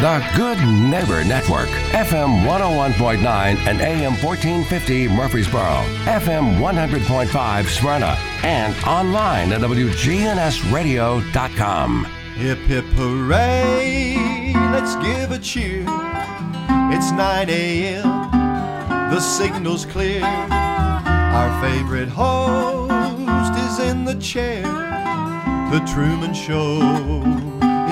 The Good Neighbor Network, FM 101.9 and AM 1450 Murfreesboro, FM 100.5 Smyrna, and online at WGNSradio.com. Hip, hip, hooray, let's give a cheer. It's 9 a.m., the signal's clear. Our favorite host is in the chair. The Truman Show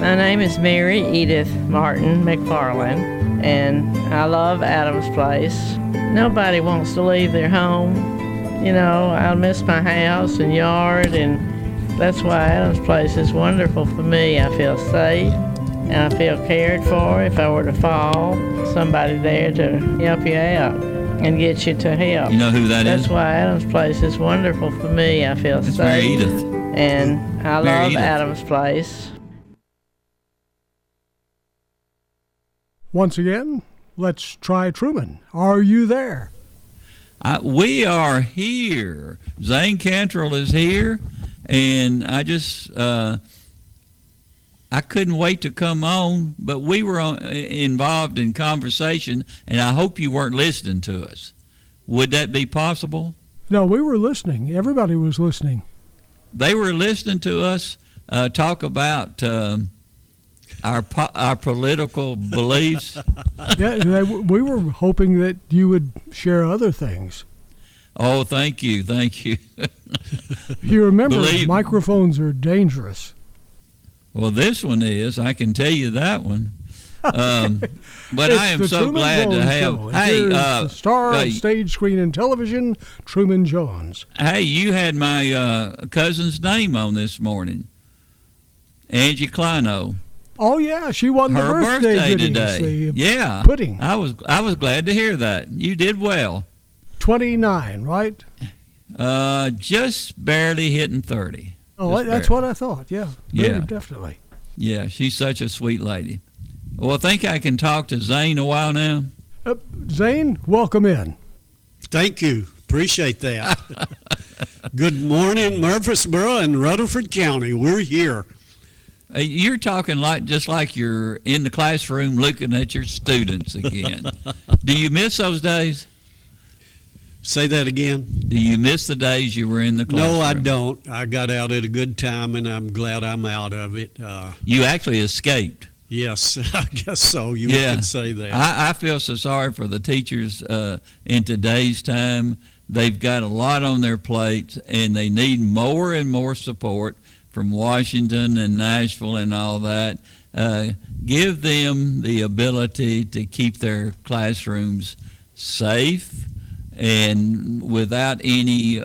My name is Mary Edith Martin McFarland, and I love Adams Place. Nobody wants to leave their home. You know, I miss my house and yard, and that's why Adams Place is wonderful for me. I feel safe, and I feel cared for. If I were to fall, somebody there to help you out and get you to help. You know who that is? That's why Adams Place is wonderful for me. I feel safe. Mary Edith. And I love Adams Place. Once again, let's try Truman. Are you there? We are here. Zane Cantrell is here, and I just I couldn't wait to come on, but we were involved in conversation, and I hope you weren't listening to us. Would that be possible? No, we were listening. Everybody was listening. They were listening to us talk about our political beliefs. Yeah, we were hoping that you would share other things. Oh, thank you. You remember, microphones are dangerous. Well, this one is. I can tell you that one. But I am so glad to have. Hey, the star of stage, screen, and television, Truman Jones. Hey, you had my cousin's name on this morning, Angie Kleino. Oh yeah, she won her birthday today. Yeah, pudding. I was glad to hear that. You did well. 29, right? Just barely hitting 30. Oh, that's what I thought. Yeah. Yeah, definitely. Yeah, she's such a sweet lady. Well, I think I can talk to Zane a while now. Zane, welcome in. Thank you. Appreciate that. Good morning, Murfreesboro and Rutherford County. We're here. You're talking just like you're in the classroom looking at your students again. Do you miss those days? Say that again. Do you miss the days you were in the classroom? No, I don't. I got out at a good time, and I'm glad I'm out of it. You actually escaped. Yes, I guess so. You could say that. I feel so sorry for the teachers in today's time. They've got a lot on their plates, and they need more and more support from Washington and Nashville and all that. Give them the ability to keep their classrooms safe and without any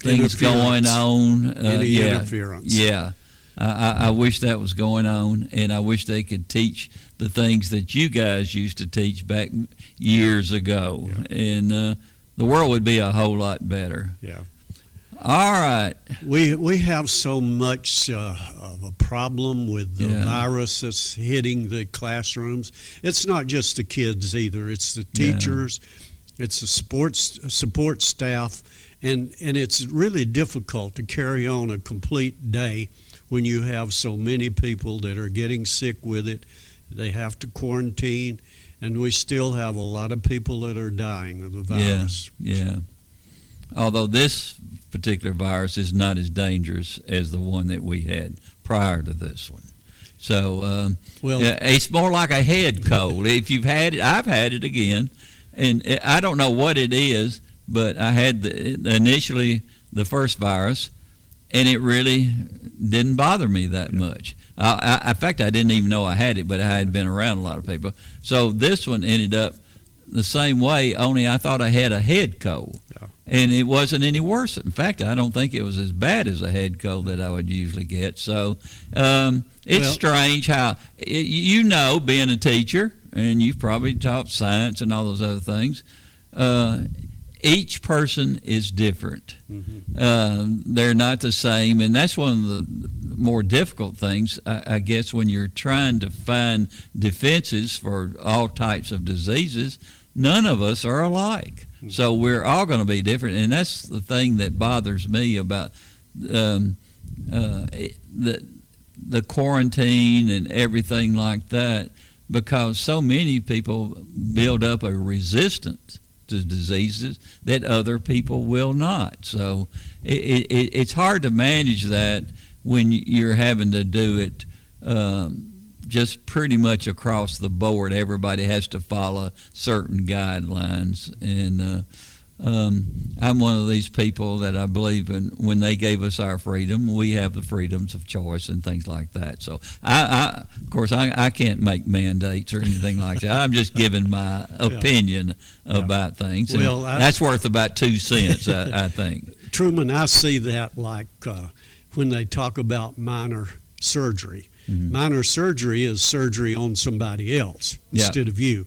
things going on. Interference. Yeah. I wish that was going on, and I wish they could teach the things that you guys used to teach back years ago. Yeah. And the world would be a whole lot better. Yeah. All right. We have so much of a problem with the virus that's hitting the classrooms. It's not just the kids either. It's the teachers. Yeah. It's the sports support staff. And it's really difficult to carry on a complete day when you have so many people that are getting sick with it. They have to quarantine. And we still have a lot of people that are dying of the virus. Yeah. Although this particular virus is not as dangerous as the one that we had prior to this one. So it's more like a head cold. If you've had it, I've had it again, and I don't know what it is, but I had initially the first virus, and it really didn't bother me that much. In fact, I didn't even know I had it, but I had been around a lot of people. So this one ended up the same way, only I thought I had a head cold. Yeah. And it wasn't any worse. In fact, I don't think it was as bad as a head cold that I would usually get. So it's strange how, being a teacher, and you've probably taught science and all those other things, each person is different. Mm-hmm. They're not the same. And that's one of the more difficult things, I guess, when you're trying to find defenses for all types of diseases. None of us are alike. So we're all going to be different, and that's the thing that bothers me about the quarantine and everything like that, because so many people build up a resistance to diseases that other people will not. So it's hard to manage that when you're having to do it just pretty much across the board. Everybody has to follow certain guidelines. And I'm one of these people that I believe in, when they gave us our freedom, we have the freedoms of choice and things like that. So, I can't make mandates or anything like that. I'm just giving my opinion about things. Well, that's worth about 2 cents, I think. Truman, I see that like when they talk about minor surgery. Mm-hmm. Minor surgery is surgery on somebody else instead of you.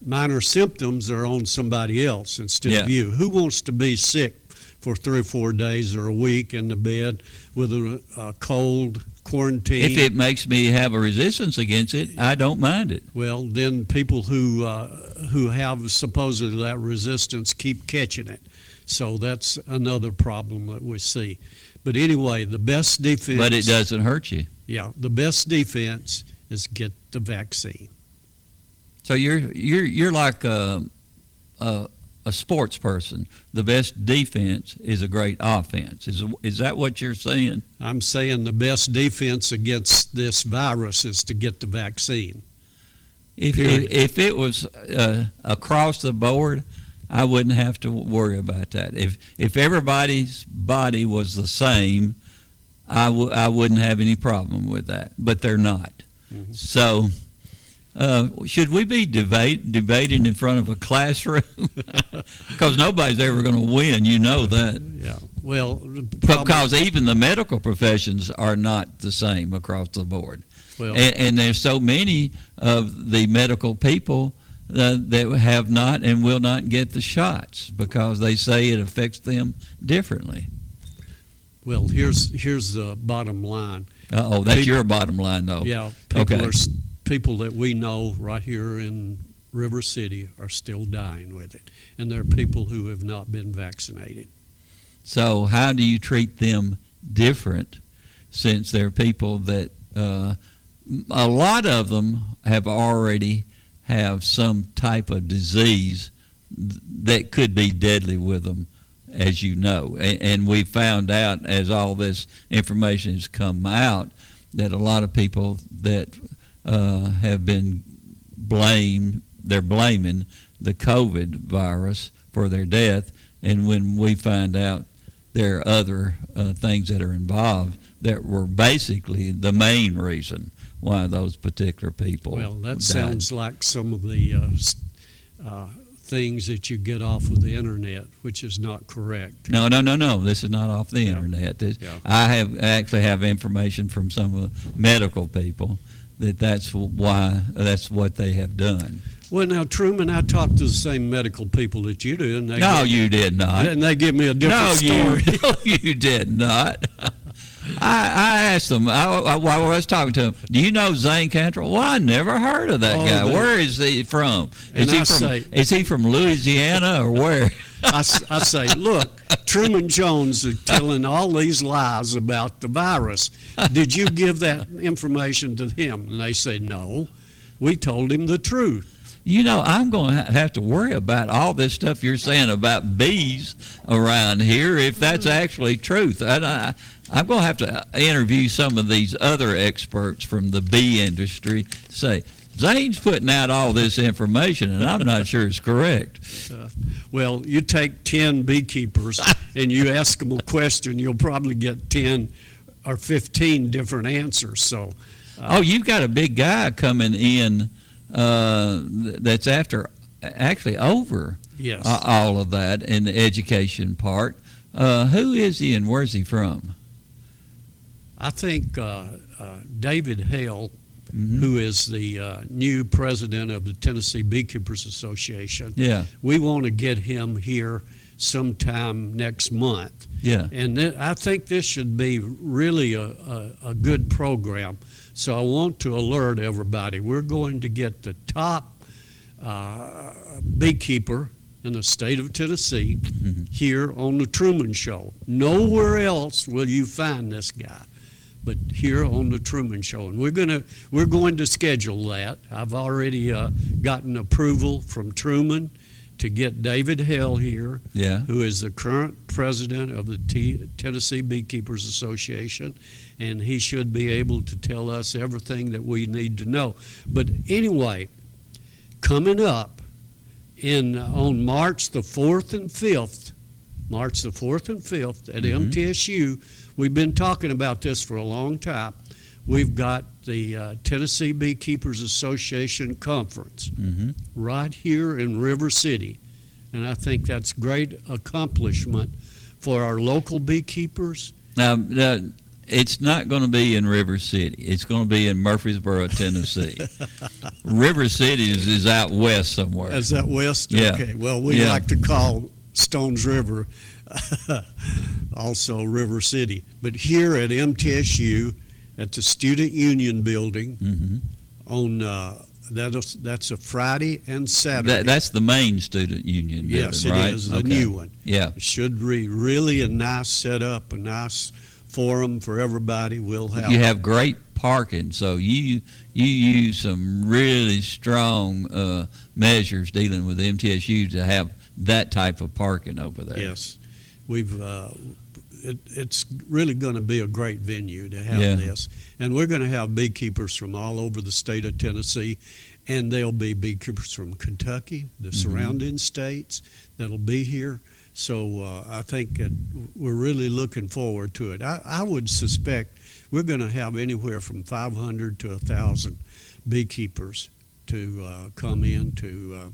Minor symptoms are on somebody else instead of you. Who wants to be sick for 3 or 4 days or a week in the bed with a cold, quarantine? If it makes me have a resistance against it, I don't mind it. Well, then people who have supposedly that resistance keep catching it. So that's another problem that we see. But anyway, the best defense... But it doesn't hurt you. Yeah, the best defense is get the vaccine. So you're like a sports person. The best defense is a great offense. Is that what you're saying? I'm saying the best defense against this virus is to get the vaccine. If it was across the board, I wouldn't have to worry about that. If everybody's body was the same, I wouldn't have any problem with that, but they're not. Mm-hmm. So should we be debating in front of a classroom? Because nobody's ever going to win, you know that. Yeah. Well, because even the medical professions are not the same across the board. Well, and there's so many of the medical people that have not and will not get the shots because they say it affects them differently. Well, here's the bottom line. Uh-oh, that's your bottom line, though. Yeah, people that we know right here in River City are still dying with it, and there are people who have not been vaccinated. So how do you treat them different, since there are people that a lot of them have already have some type of disease that could be deadly with them? As you know, and we found out as all this information has come out that a lot of people that have been blamed, they're blaming the COVID virus for their death. And when we find out there are other things that are involved that were basically the main reason why those particular people died. Sounds like some of the things that you get off of the internet, which is not correct. No. This is not off the internet. This, I actually have information from some of the medical people that's what they have done. Well, now, Truman, I talked to the same medical people that you do. And they you did not. And they give me a different story. No, you did not. I asked them, I was talking to him, do you know Zane Cantrell? Well, I never heard of that guy. Where is he from? Is he from Louisiana or where? I say, look, Truman Jones is telling all these lies about the virus. Did you give that information to him? And they say, no, we told him the truth. You know, I'm going to have to worry about all this stuff you're saying about bees around here, if that's actually truth. And I'm going to have to interview some of these other experts from the bee industry to say, Zane's putting out all this information, and I'm not sure it's correct. Well, you take 10 beekeepers and you ask them a question, you'll probably get 10 or 15 different answers. So, you've got a big guy coming in. That's after actually over all of that in the education part. Who is he and where's he from? I think David Hale, who is the new president of the Tennessee Beekeepers Association. Yeah. We want to get him here sometime next month. Yeah. And I think this should be really a good program. So I want to alert everybody. We're going to get the top beekeeper in the state of Tennessee here on the Truman Show. Nowhere else will you find this guy, but here on the Truman Show. And we're going to schedule that. I've already gotten approval from Truman to get David Hale here, who is the current president of the Tennessee Beekeepers Association, and he should be able to tell us everything that we need to know. But anyway, coming up on March the 4th and 5th, at MTSU, we've been talking about this for a long time. We've got the Tennessee Beekeepers Association Conference right here in River City. And I think that's great accomplishment for our local beekeepers. Now it's not going to be in River City. It's going to be in Murfreesboro, Tennessee. River City is out west somewhere. Is that west? Yeah. Okay. Well, we like to call Stones River also River City. But here at MTSU, at the Student Union Building, on that's a Friday and Saturday. That's the main Student Union Building, yes, right? Yes, it is, the new one. Yeah. It should be really a nice setup, a nice forum for everybody. We'll have. You have great parking, so you use some really strong measures dealing with MTSU to have that type of parking over there. Yes, we've. It's really going to be a great venue to have this. And we're going to have beekeepers from all over the state of Tennessee, and there'll be beekeepers from Kentucky, the surrounding states that'll be here. So I think we're really looking forward to it. I would suspect we're going to have anywhere from 500 to 1,000 beekeepers to come into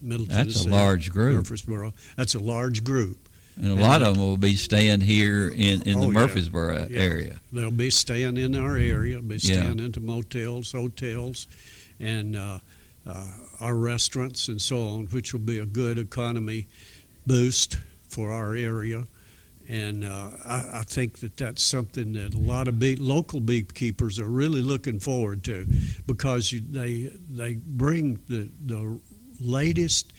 Middle Tennessee. That's a large group. Murfreesboro. That's a large group. And a lot of them will be staying here in the Murfreesboro area. They'll be staying in our area, be staying into motels, hotels, and our restaurants and so on, which will be a good economy boost for our area. And I think that's something that a lot of local beekeepers are really looking forward to, because they bring the latest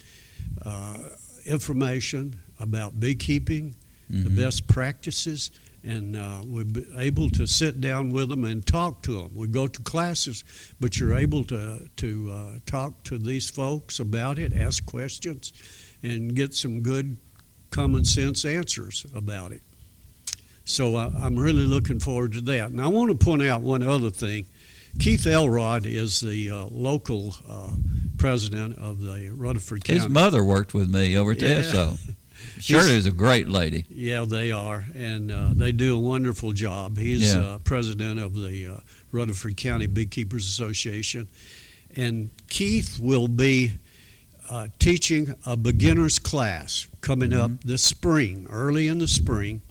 information about beekeeping, the best practices, and we're able to sit down with them and talk to them. We go to classes, but you're able to talk to these folks about it, ask questions, and get some good common sense answers about it. So I'm really looking forward to that. And I want to point out one other thing. Keith Elrod is the local president of the Rutherford County. His mother worked with me over at ESO. Sure is a great lady. Yeah, they are, and they do a wonderful job. He's president of the Rutherford County Beekeepers Association, and Keith will be teaching a beginner's class coming up this spring, early in the spring,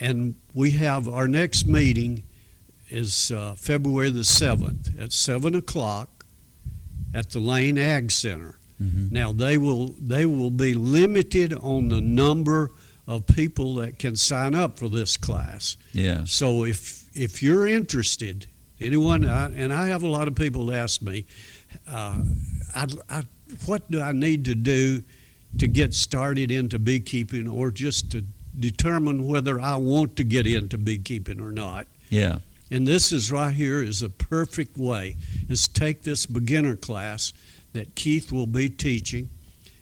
and we have our next meeting is February the 7th at 7 o'clock at the Lane Ag Center. Mm-hmm. Now, they will be limited on the number of people that can sign up for this class. Yeah. So if you're interested, anyone, mm-hmm. I have a lot of people that ask me, what do I need to do to get started into beekeeping, or just to determine whether I want to get into beekeeping or not? Yeah. And this is right here is a perfect way, is take this beginner class that Keith will be teaching,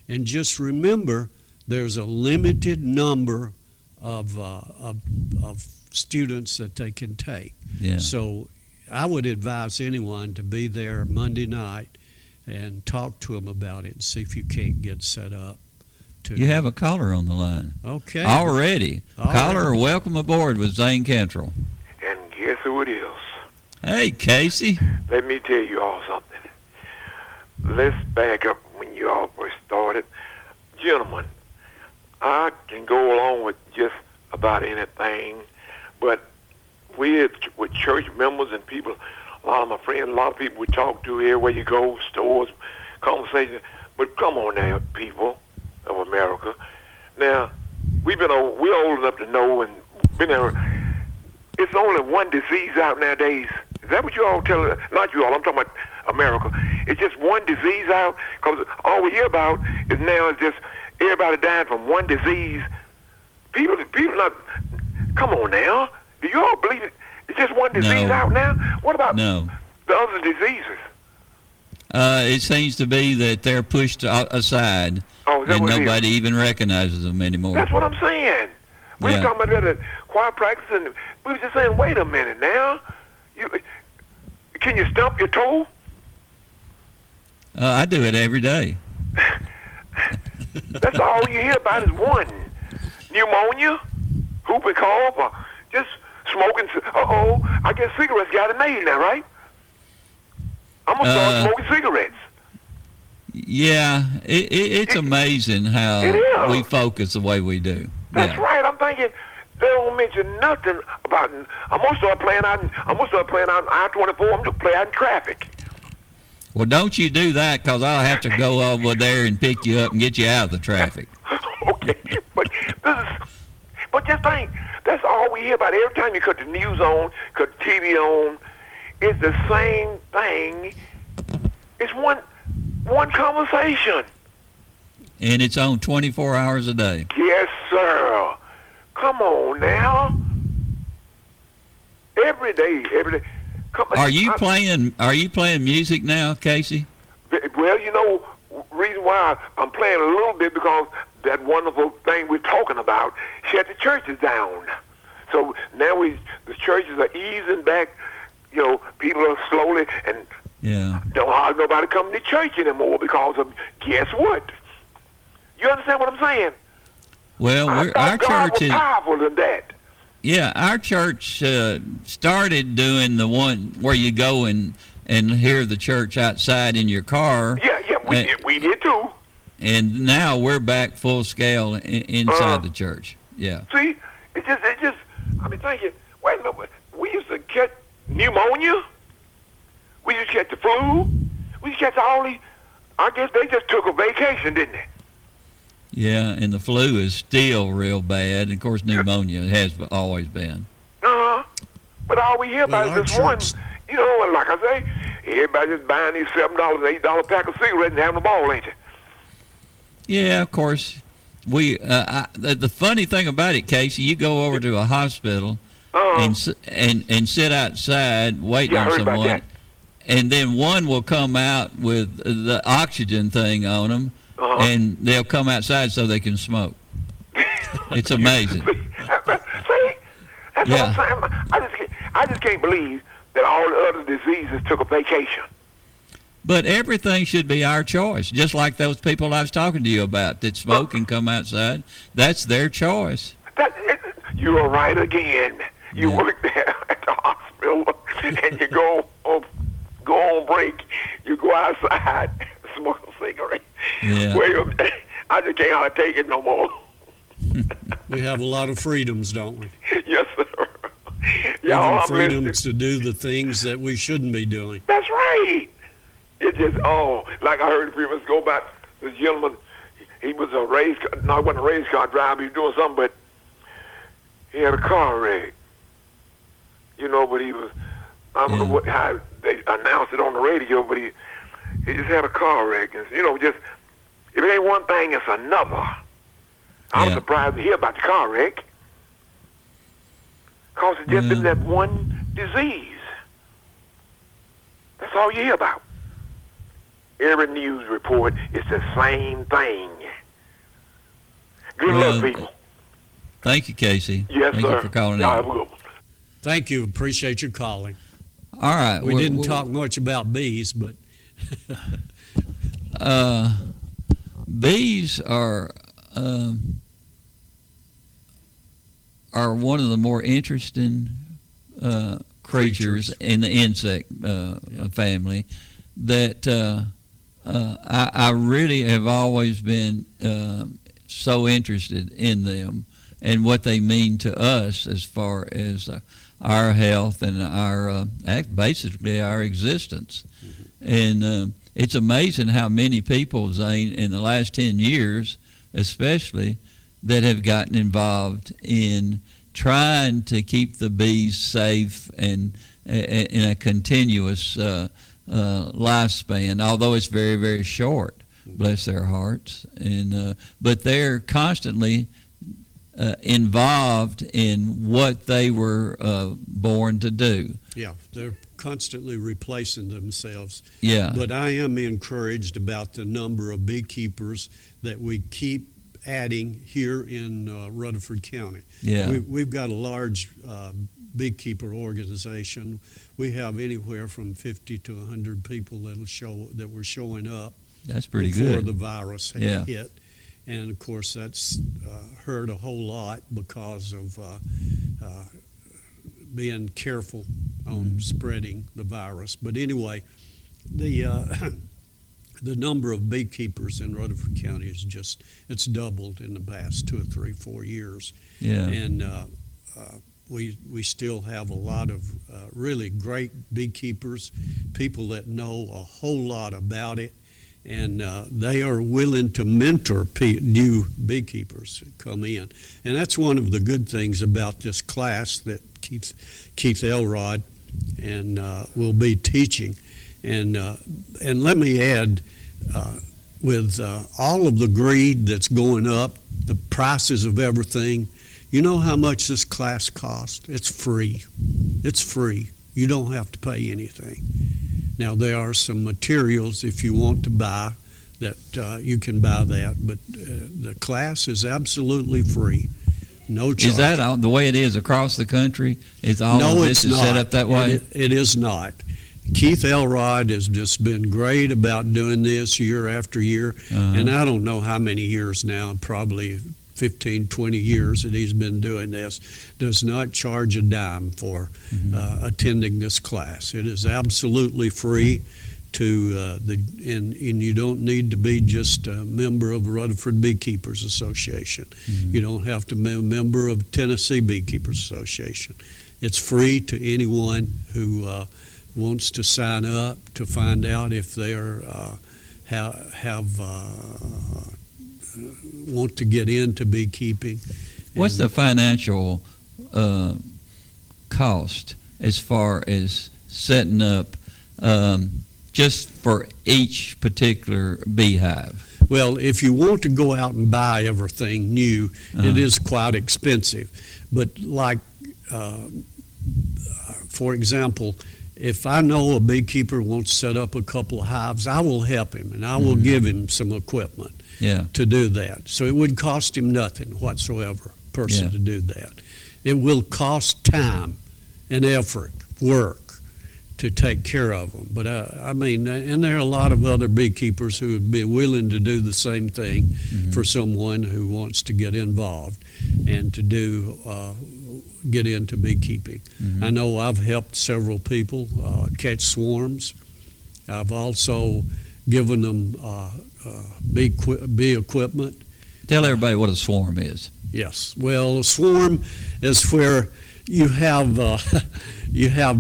and just remember there's a limited number of students that they can take. Yeah. So I would advise anyone to be there Monday night and talk to them about it and see if you can't get set up. You have a caller on the line. Okay. Already. Caller, welcome aboard with Zane Cantrell. And guess who it is? Hey, Casey. Let me tell you all something. Let's back up when you all first started. Gentlemen, I can go along with just about anything, but with church members and people, a lot of my friends, a lot of people we talk to here, where you go, stores, conversations. But come on now, people of America. Now, we're old enough to know and been there. It's only one disease out nowadays. Is that what you all tell us? Not you all, I'm talking about America. It's just one disease out, because all we hear about is now is just everybody dying from one disease. People not, come on now. Do you all believe it? It's just one disease out now? What about the other diseases? It seems to be that they're pushed aside, and nobody even recognizes them anymore. That's what I'm saying. We were talking about that choir practice, and we were just saying, wait a minute now. Can you stump your toe? I do it every day. That's all you hear about is one. Pneumonia, whooping cough, or just smoking. I guess cigarettes got a name now, right? I'm going to start smoking cigarettes. Yeah, it's amazing how we focus the way we do. That's right. I'm thinking they don't mention nothing about it. I'm going to start playing out on I-24. I'm going to play out in traffic. Well, don't you do that, because I'll have to go over there and pick you up and get you out of the traffic. Okay. But just think, that's all we hear about. Every time you cut the news on, cut the TV on, it's the same thing. It's one conversation. And it's on 24 hours a day. Yes, sir. Come on now. Every day. Are you playing music now, Casey? Well, reason why I'm playing a little bit, because that wonderful thing we're talking about shut the churches down. So now the churches are easing back. People are slowly and don't have nobody coming to church anymore because of, guess what? You understand what I'm saying? Well, our church is powerful than that. Yeah, our church started doing the one where you go and hear the church outside in your car. Yeah, we did too. And now we're back full scale inside the church. Yeah. See, it just. I mean, thank you. Wait a minute. We used to get pneumonia. We just catch the flu. We just catch all these. I guess they just took a vacation, didn't they? Yeah, and the flu is still real bad. And of course, pneumonia has always been. But all we hear about is this one. And like I say, everybody's just buying these $7, $8 pack of cigarettes and having a ball, ain't it? Yeah, of course. The funny thing about it, Casey, you go over to a hospital. And sit outside waiting on someone, and then one will come out with the oxygen thing on them, and they'll come outside so they can smoke. It's amazing. See? That's what I'm saying. I just can't believe that all the other diseases took a vacation. But everything should be our choice, just like those people I was talking to you about that smoke and come outside. That's their choice. You are right again. You work there at the hospital, and you go on break. You go outside, smoke a cigarette. Yeah. I just can't hardly take it no more. We have a lot of freedoms, don't we? Yes, sir. Y'all, freedoms to do the things that we shouldn't be doing. That's right. It just, like I heard a few minutes ago about this gentleman. He was a race, no, he wasn't a race car driver. He was doing something, but he had a car wreck. You know, but he was, I don't know how they announced it on the radio, but he just had a car wreck. And, you know, just, if it ain't one thing, it's another. I'm surprised to hear about the car wreck. Because it's just been that one disease. That's all you hear about. Every news report is the same thing. Good luck, people. Thank you, Casey. Yes, thank sir. You for calling in. No, thank you. Appreciate your calling. All right. We didn't talk much about bees, but... bees are one of the more interesting creatures in the insect family that I really have always been so interested in them and what they mean to us as far as our health and our basically our existence. Mm-hmm. And it's amazing how many people, Zane, in the last 10 years especially, that have gotten involved in trying to keep the bees safe and in a continuous lifespan, although it's very, very short, bless their hearts. And but they're constantly involved in what they were born to do. Yeah, they're constantly replacing themselves. Yeah. But I am encouraged about the number of beekeepers that we keep adding here in Rutherford County. Yeah. We've got a large beekeeper organization. We have anywhere from 50 to 100 people that were showing up. That's pretty good. Before the virus had hit. And of course that's hurt a whole lot because of being careful on spreading the virus. But anyway, the number of beekeepers in Rutherford County is just, it's doubled in the past 2 or 3, 4 years. Yeah. And we still have a lot of really great beekeepers, people that know a whole lot about it, and they are willing to mentor new beekeepers that come in. And that's one of the good things about this class that Keith Elrod and will be teaching. And let me add, with all of the greed that's going up, the prices of everything, you know how much this class costs? It's free. It's free. You don't have to pay anything. Now, there are some materials if you want to buy that you can buy that, but the class is absolutely free. No charge. Is that all, the way it is across the country? Is all of this is set up that way? It is not. Keith Elrod has just been great about doing this year after year, and I don't know how many years now, probably 15, 20 years that he's been doing this, does not charge a dime for attending this class. It is absolutely free to and you don't need to be just a member of Rutherford Beekeepers Association. Mm-hmm. You don't have to be a member of Tennessee Beekeepers Association. It's free to anyone who wants to sign up to find out if they are want to get into beekeeping. What's the financial cost as far as setting up just for each particular beehive? Well, if you want to go out and buy everything new, it is quite expensive. But like, for example, if I know a beekeeper wants to set up a couple of hives, I will help him, and I will give him some equipment to do that. So it would cost him nothing whatsoever, to do that. It will cost time and effort, work, to take care of them. But, I mean, and there are a lot of other beekeepers who would be willing to do the same thing for someone who wants to get involved and to do get into beekeeping. Mm-hmm. I know I've helped several people catch swarms. I've also given them bee equipment. Tell everybody what a swarm is. Yes. Well, a swarm is where you have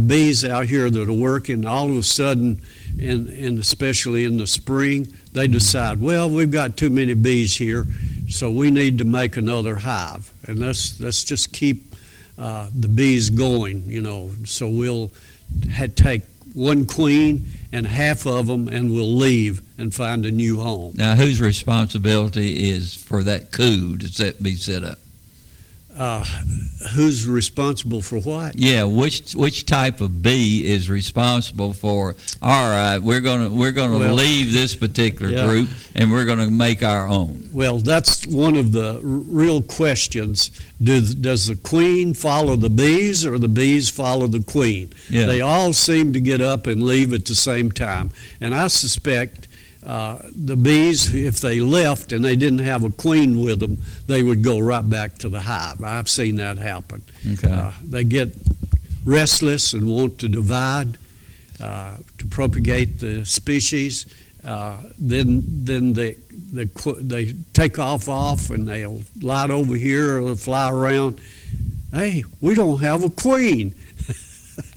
bees out here that are working. All of a sudden, and especially in the spring, they decide, well, we've got too many bees here, so we need to make another hive, and let's just keep the bees going, you know. So we'll take one queen and half of them, and we'll leave and find a new home. Now, whose responsibility is for that coup to be set up? Who's responsible for what? Yeah, which type of bee is responsible for? All right, we're gonna leave this particular group, and we're gonna make our own. Well, that's one of the real questions. Does the queen follow the bees, or the bees follow the queen? Yeah. They all seem to get up and leave at the same time, and I suspect the bees, if they left and they didn't have a queen with them, they would go right back to the hive. I've seen that happen. Okay. They get restless and want to divide to propagate the species. Then they take off, and they'll light over here or fly around. Hey, we don't have a queen.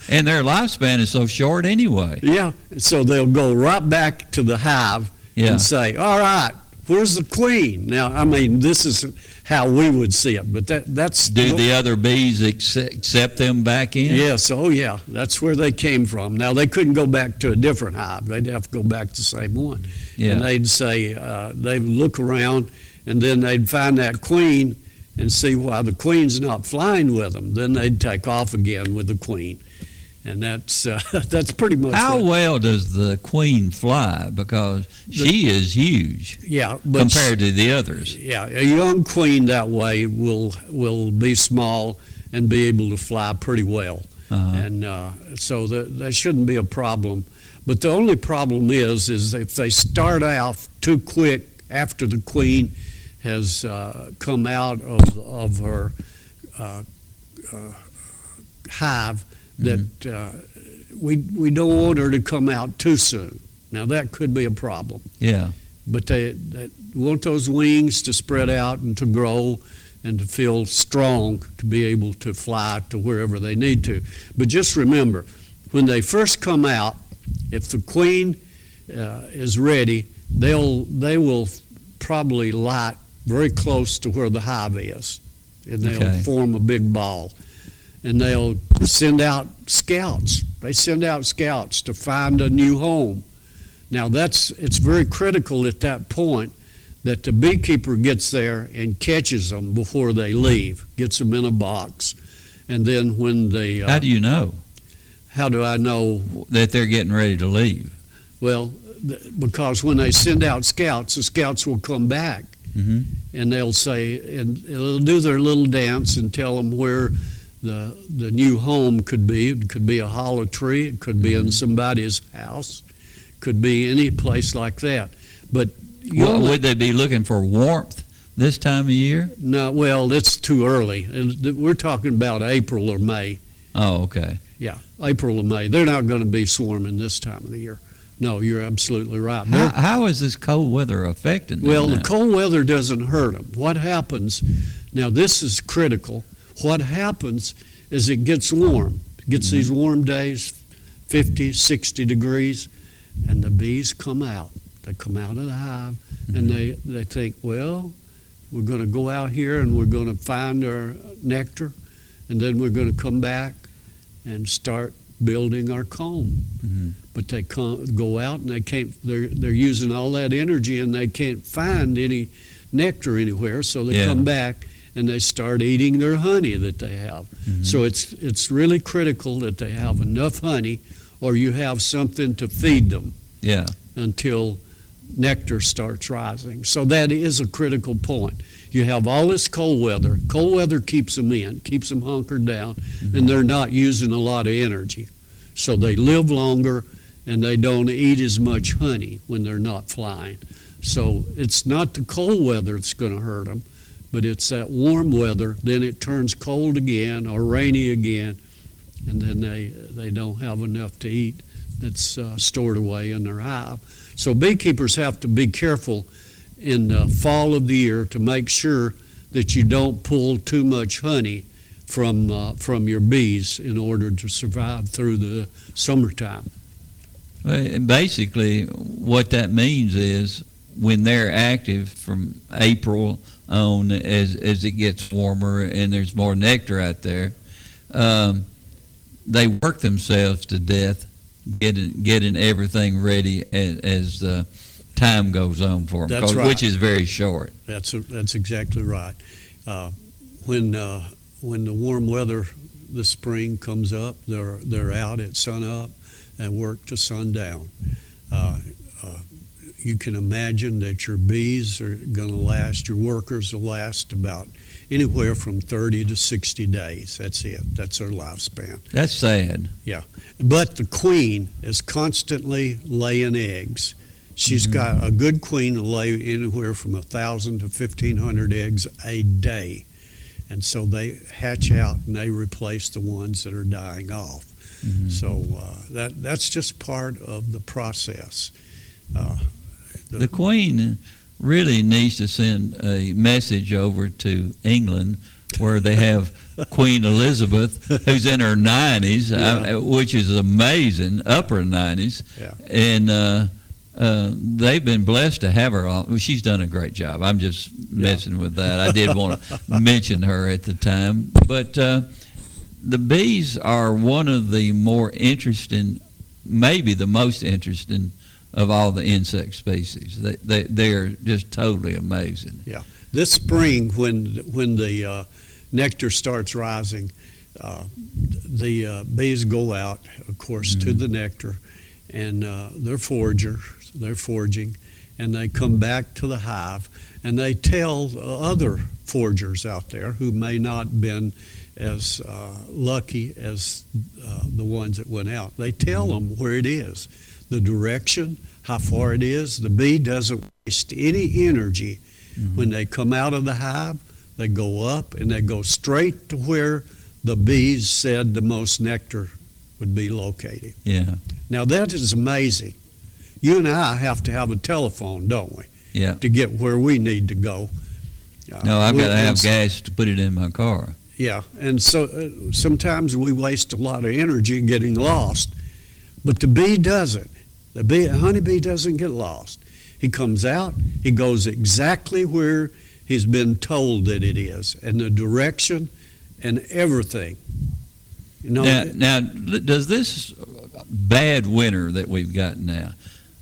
And their lifespan is so short anyway. Yeah, so they'll go right back to the hive and say, all right, where's the queen? Now, I mean, this is how we would see it, but that's... Do the other bees accept them back in? Yes, oh yeah, that's where they came from. Now, they couldn't go back to a different hive. They'd have to go back to the same one. Yeah. And they'd say, they'd look around, and then they'd find that queen and see why the queen's not flying with them. Then they'd take off again with the queen. And that's pretty much how well does the queen fly, because she is huge compared to the others. Yeah, a young queen that way will be small and be able to fly pretty well. Uh-huh. And so that shouldn't be a problem. But the only problem is if they start out too quick after the queen has come out of her hive, that we don't want her to come out too soon. Now, that could be a problem. Yeah. But they want those wings to spread out and to grow and to feel strong to be able to fly to wherever they need to. But just remember, when they first come out, if the queen is ready, they will probably light very close to where the hive is, and they'll form a big ball. And they'll send out scouts. They send out scouts to find a new home. Now, it's very critical at that point that the beekeeper gets there and catches them before they leave, gets them in a box. And then when they... How do you know? How do I know? That they're getting ready to leave. Well, because when they send out scouts, the scouts will come back. Mm-hmm. And they'll say, and they'll do their little dance and tell them where... The new home could be. It could be a hollow tree. It could be in somebody's house. It could be any place like that. But would they be looking for warmth this time of year? No. Well, it's too early. We're talking about April or May. Oh, okay. Yeah, April or May. They're not going to be swarming this time of the year. No, you're absolutely right. How is this cold weather affecting them? Well, the cold weather doesn't hurt them. What happens? Now, this is critical. What happens is it gets warm. It gets these warm days, 50, 60 degrees, and the bees come out. They come out of the hive, and they think, well, we're going to go out here and we're going to find our nectar, and then we're going to come back and start building our comb. Mm-hmm. But they go out and they can't. They're using all that energy and they can't find any nectar anywhere, so they come back. And they start eating their honey that they have. Mm-hmm. So it's really critical that they have enough honey, or you have something to feed them until nectar starts rising. So that is a critical point. You have all this cold weather. Cold weather keeps them in, keeps them hunkered down, and they're not using a lot of energy. So they live longer, and they don't eat as much honey when they're not flying. So it's not the cold weather that's going to hurt them, but it's that warm weather. Then it turns cold again or rainy again, and then they don't have enough to eat that's stored away in their hive. So beekeepers have to be careful in the fall of the year to make sure that you don't pull too much honey from your bees in order to survive through the summertime. Basically, what that means is when they're active from April on, as it gets warmer and there's more nectar out there, they work themselves to death getting everything ready as time goes on for them, right. Which is very short. That's exactly right. When the warm weather this spring comes up, they're out at sunup and work to sundown. You can imagine that your bees are going to last, your workers will last about anywhere from 30 to 60 days. That's it. That's their lifespan. That's sad. Yeah. But the queen is constantly laying eggs. She's mm-hmm. got a good queen to lay anywhere from 1,000 to 1,500 eggs a day. And so they hatch out and they replace the ones that are dying off. Mm-hmm. So that's just part of the process. The Queen really needs to send a message over to England where they have Queen Elizabeth, who's in her 90s, yeah. Which is amazing, upper 90s. Yeah. And they've been blessed to have her on. She's done a great job. I'm just messing yeah. with that. I did want to mention her at the time. But the bees are one of the more interesting, maybe the most interesting of all the insect species. They are just totally amazing. Yeah. This spring when the nectar starts rising, the bees go out, of course, mm-hmm. to the nectar, and they're foraging, and they come back to the hive, and they tell other foragers out there who may not have been as lucky as the ones that went out. They tell them where it is, the direction, how far it is. The bee doesn't waste any energy. Mm-hmm. When they come out of the hive, they go up and they go straight to where the bees said the most nectar would be located. Yeah. Now that is amazing. You and I have to have a telephone, don't we? Yeah. To get where we need to go. No, I've got to have gas to put it in my car. Yeah, and so sometimes we waste a lot of energy getting lost, but the bee doesn't. The honeybee doesn't get lost. He comes out, he goes exactly where he's been told that it is, and the direction and everything. You know, now, does this bad winter that we've got now,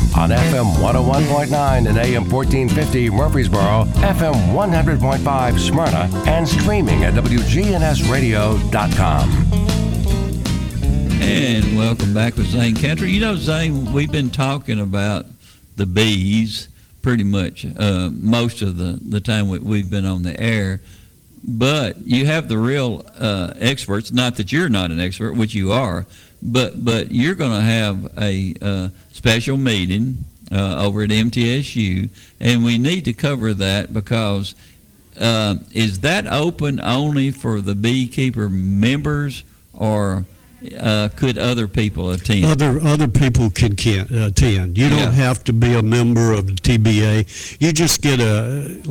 On FM 101.9 and AM 1450 Murfreesboro, FM 100.5 Smyrna, and streaming at WGNSradio.com. And welcome back with Zane Cantrell. You know, Zane, we've been talking about the bees pretty much most of the time we've been on the air. But you have the real experts, not that you're not an expert, which you are, but you're going to have a special meeting over at MTSU, and we need to cover that because is that open only for the beekeeper members, or could other people attend? Other people can attend. You don't have to be a member of the TBA. You just get $5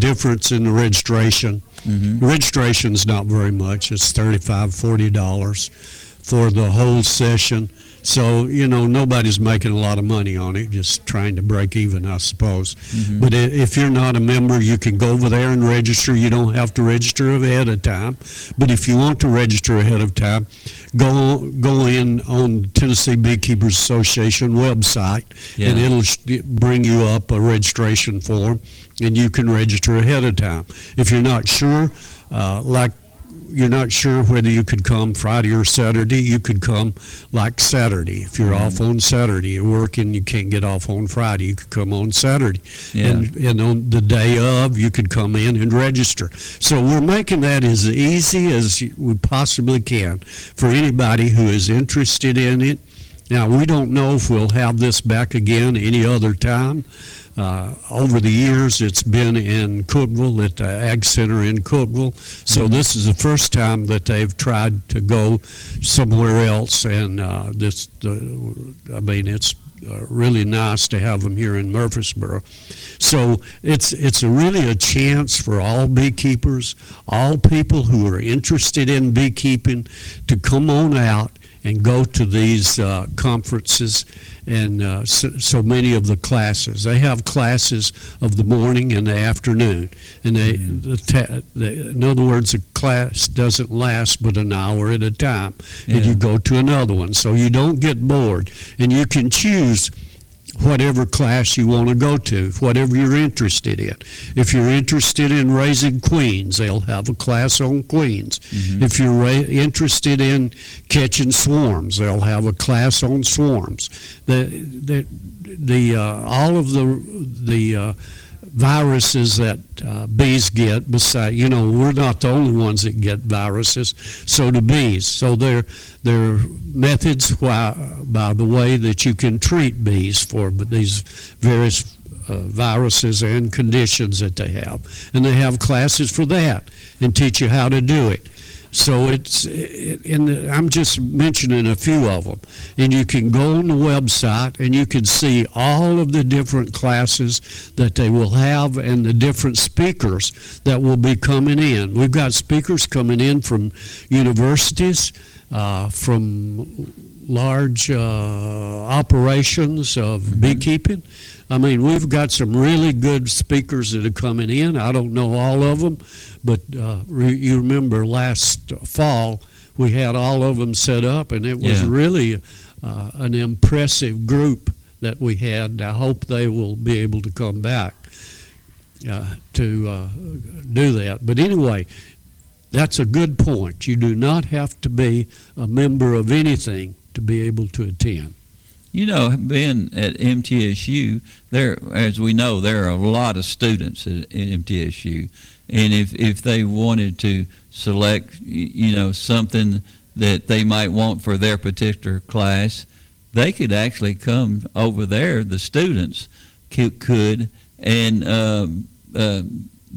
difference in the registration. Mm-hmm. Registration's not very much. It's $35, $40 for the whole session. So, you know, nobody's making a lot of money on it, just trying to break even, I suppose. Mm-hmm. But if you're not a member, you can go over there and register. You don't have to register ahead of time. But if you want to register ahead of time, go in on the Tennessee Beekeepers Association website, and it'll bring you up a registration form, and you can register ahead of time. If you're not sure, you're not sure whether you could come Friday or Saturday, you could come like Saturday. If you're off on Saturday and working, you can't get off on Friday, you could come on Saturday. Yeah. And on the day of, you could come in and register. So we're making that as easy as we possibly can for anybody who is interested in it. Now, we don't know if we'll have this back again any other time. Over the years, it's been in Cookeville at the Ag Center in Cookeville. So this is the first time that they've tried to go somewhere else. And it's really nice to have them here in Murfreesboro. So it's really a chance for all beekeepers, all people who are interested in beekeeping, to come on out and go to these conferences and so many of the classes. They have classes of the morning and the afternoon. And in other words, a class doesn't last but an hour at a time. Yeah. And you go to another one. So you don't get bored. And you can choose whatever class you want to go to, whatever you're interested in. If you're interested in raising queens, they'll have a class on queens. Mm-hmm. If you're interested in catching swarms, they'll have a class on swarms. All of the viruses that bees get, besides, you know, we're not the only ones that get viruses, so do bees. So there are methods by the way that you can treat bees for these various viruses and conditions that they have. And they have classes for that and teach you how to do it. So I'm just mentioning a few of them. And you can go on the website and you can see all of the different classes that they will have and the different speakers that will be coming in. We've got speakers coming in from universities, from large operations of beekeeping. I mean, we've got some really good speakers that are coming in. I don't know all of them, but you remember last fall we had all of them set up, and it was really an impressive group that we had. I hope they will be able to come back to do that. But anyway, that's a good point. You do not have to be a member of anything to be able to attend. You know, being at MTSU, as we know, there are a lot of students at MTSU, and if they wanted to select, you know, something that they might want for their particular class, they could actually come over there. The students could and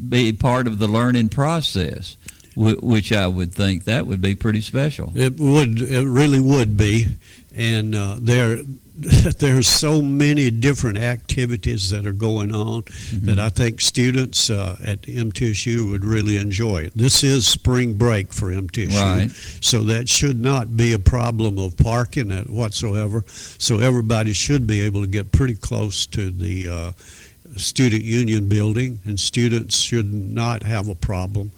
be part of the learning process, which I would think that would be pretty special. It really would be, and there's so many different activities that are going on that I think students at MTSU would really enjoy it. This is spring break for MTSU, right? So that should not be a problem of parking whatsoever. So everybody should be able to get pretty close to the student union building, and students should not have a problem.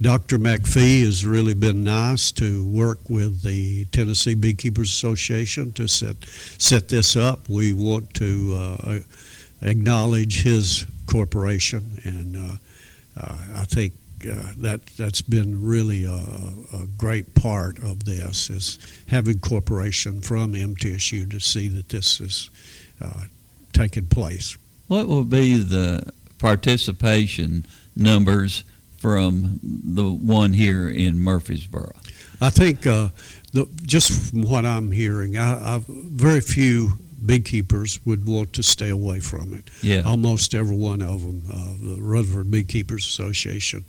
Dr. McPhee has really been nice to work with the Tennessee Beekeepers Association to set this up. We want to acknowledge his corporation, and I think that's been really a great part of this, is having corporation from MTSU to see that this is taking place. What will be the participation numbers from the one here in Murfreesboro? I think just from what I'm hearing, very few beekeepers would want to stay away from it. Yeah. Almost every one of them, the Rutherford Beekeepers Association,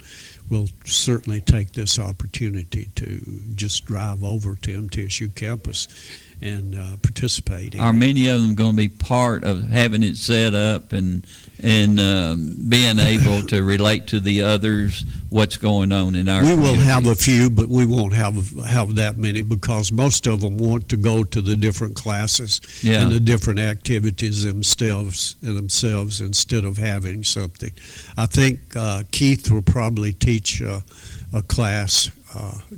will certainly take this opportunity to just drive over to MTSU campus and participate. Are many of them going to be part of having it set up and being able to relate to the others, what's going on in our community? We will have a few, but we won't have that many, because most of them want to go to the different classes and the different activities themselves instead of having something. I think Keith will probably teach a class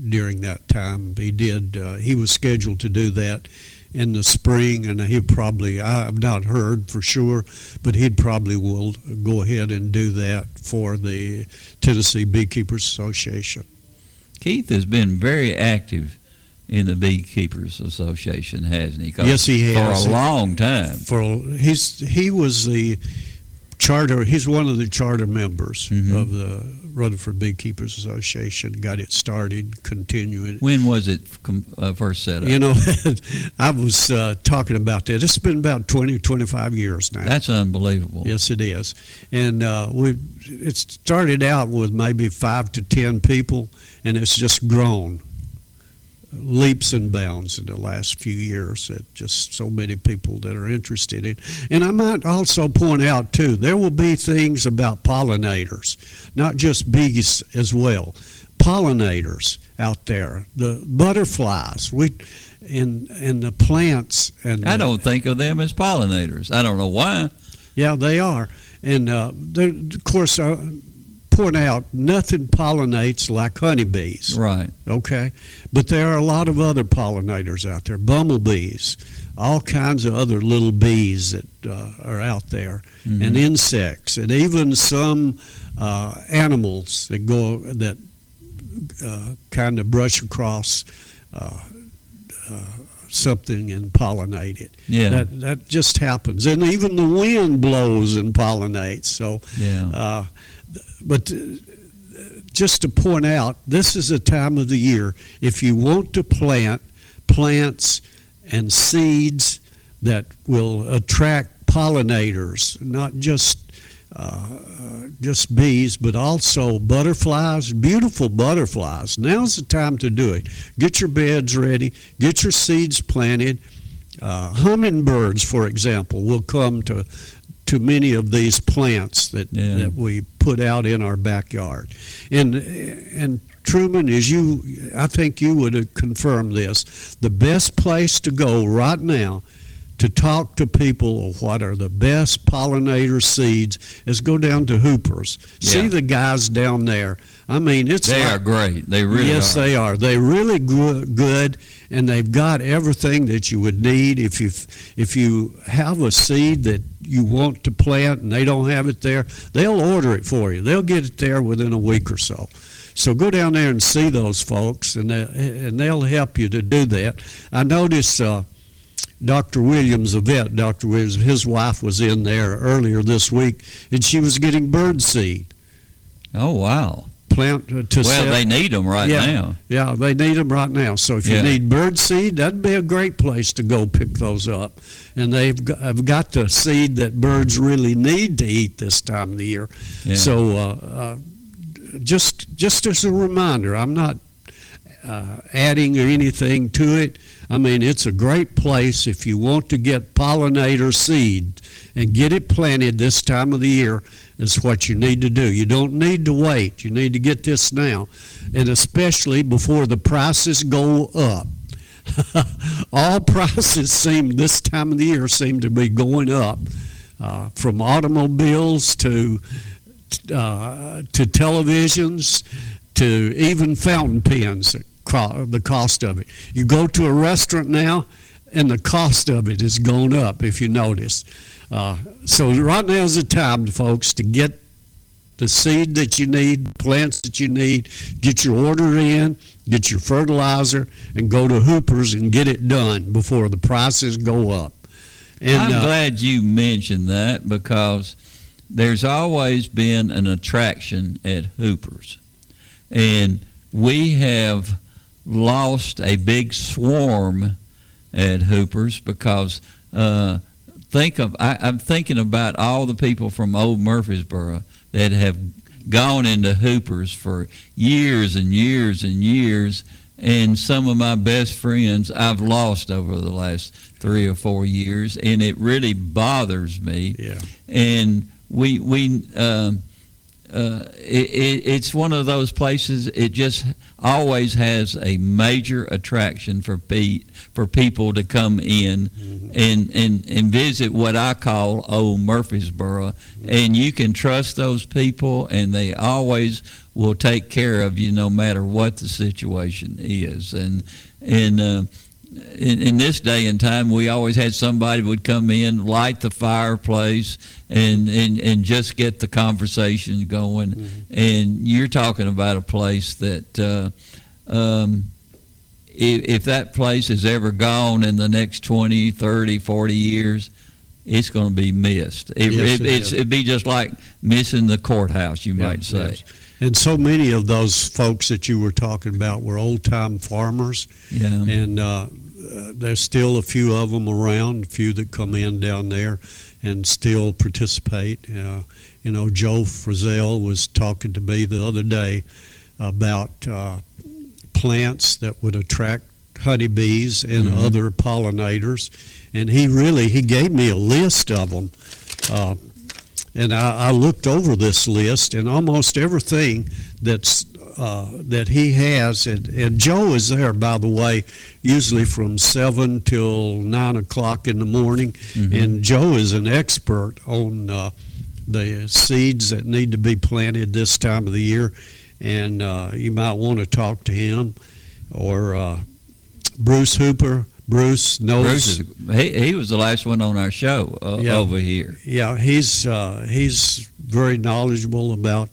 during that time. He did. He was scheduled to do that in the spring, and he probably, I've not heard for sure, but he probably will go ahead and do that for the Tennessee Beekeepers Association. Keith has been very active in the Beekeepers Association, hasn't he? Yes, he has. For a long time. He's one of the charter members of the Rutherford Beekeepers Association, got it started, continuing. When was it first set up? You know, I was talking about that. It's been about 20, 25 years now. That's unbelievable. Yes, it is. And it started out with maybe 5 to 10 people, and it's just grown leaps and bounds in the last few years, that just so many people that are interested in. And I might also point out, too, there will be things about pollinators, not just bees as well. Pollinators out there, the butterflies, and the plants. And I don't think of them as pollinators. I don't know why. Yeah, they are. And, of course, point out, nothing pollinates like honeybees. Right. Okay? But there are a lot of other pollinators out there. Bumblebees, all kinds of other little bees that are out there, mm-hmm. and insects, and even some animals that kind of brush across something and pollinate it. Yeah. That just happens. And even the wind blows and pollinates. So, yeah. But just to point out, this is a time of the year, if you want to plant plants and seeds that will attract pollinators, not just bees, but also butterflies, beautiful butterflies. Now's the time to do it. Get your beds ready, get your seeds planted. Hummingbirds, for example, will come to many of these plants that we put out in our backyard. And Truman, I think you would confirm this, the best place to go right now to talk to people of what are the best pollinator seeds is go down to Hooper's. Yeah. See the guys down there. I mean, they are great. They really are. Yes, they are. They're really good, and they've got everything that you would need. If you have a seed that you want to plant and they don't have it there, they'll order it for you. They'll get it there within a week or so. So go down there and see those folks, and they'll help you to do that. I noticed Dr. Williams, a vet, Dr. Williams, his wife was in there earlier this week, and she was getting bird seed. Oh, wow. They need them right now. Yeah, they need them right now. So if you need bird seed, that'd be a great place to go pick those up. And I've got the seed that birds really need to eat this time of the year. Yeah. So just as a reminder, I'm not adding anything to it. I mean, it's a great place if you want to get pollinator seed and get it planted this time of the year is what you need to do. You don't need to wait. You need to get this now, and especially before the prices go up. All prices this time of the year seem to be going up, from automobiles to televisions to even fountain pens. The cost of it. You go to a restaurant now, and the cost of it has gone up, if you notice. So right now is the time, folks, to get the seed that you need, plants that you need, get your order in, get your fertilizer, and go to Hooper's and get it done before the prices go up. And I'm glad you mentioned that, because there's always been an attraction at Hooper's. And we have lost a big swarm at Hooper's because I'm thinking about all the people from old Murfreesboro that have gone into Hooper's for years and years and years, and some of my best friends I've lost over the last 3 or 4 years, and it really bothers me. Yeah. And it's one of those places. It just always has a major attraction for people to come in and visit what I call old Murfreesboro. And you can trust those people, and they always will take care of you no matter what the situation is. In this day and time, we always had somebody would come in, light the fireplace, and just get the conversation going. Mm-hmm. And you're talking about a place that if that place is ever gone in the next 20, 30, 40 years, it's going to be missed. It'd be just like missing the courthouse, you might say. Yes. And so many of those folks that you were talking about were old-time farmers. Yeah. And there's still a few of them around, a few that come in down there and still participate. Joe Frizzell was talking to me the other day about plants that would attract honeybees and mm-hmm. other pollinators. And he gave me a list of them. And I looked over this list, and almost everything that he has, and Joe is there, by the way, usually from 7 till 9 o'clock in the morning, mm-hmm. and Joe is an expert on the seeds that need to be planted this time of the year, and you might want to talk to him, or Bruce Hooper, Bruce knows. Bruce, he was the last one on our show over here. Yeah, he's very knowledgeable about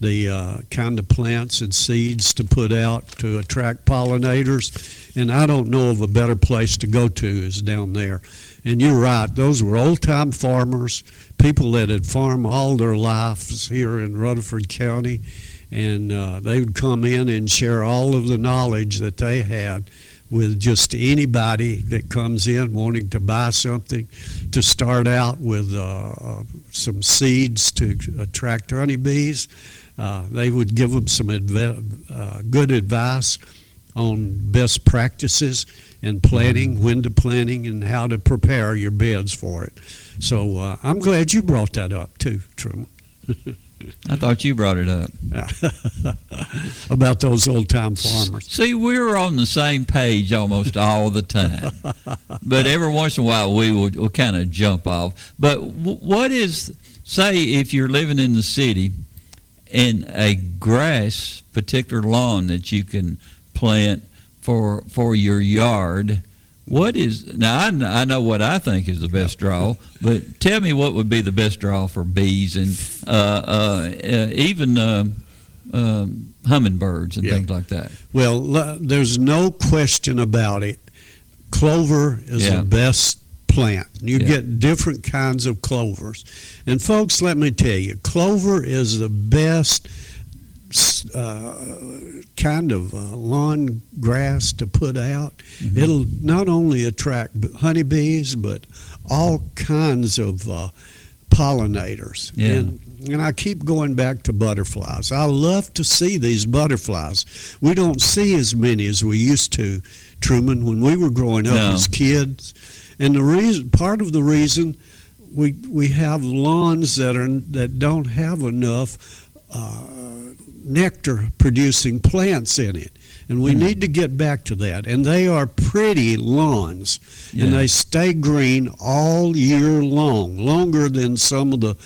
the kind of plants and seeds to put out to attract pollinators. And I don't know of a better place to go to is down there. And you're right, those were old-time farmers, people that had farmed all their lives here in Rutherford County. And they would come in and share all of the knowledge that they had with just anybody that comes in wanting to buy something, to start out with some seeds to attract honeybees. They would give them some good advice on best practices in planting, when to planting, and how to prepare your beds for it. So I'm glad you brought that up too, Truman. I thought you brought it up. About those old-time farmers. See, we're on the same page almost all the time. But every once in a while we'll kind of jump off. But what is, say, if you're living in the city and a grass, particular lawn that you can plant for your yard, what is, now I know what I think is the best draw, but tell me what would be the best draw for bees and even hummingbirds and things like that. Well, there's no question about it. Clover is the best plant. You get different kinds of clovers. And folks, let me tell you, clover is the best kind of lawn grass to put out. Mm-hmm. It'll not only attract honeybees, but all kinds of pollinators. Yeah. And I keep going back to butterflies. I love to see these butterflies. We don't see as many as we used to, Truman, when we were growing up as kids. And the reason, part of the reason, we have lawns that don't have enough nectar producing plants in it, and we need to get back to that. And they are pretty lawns, and they stay green all year long, longer than some of the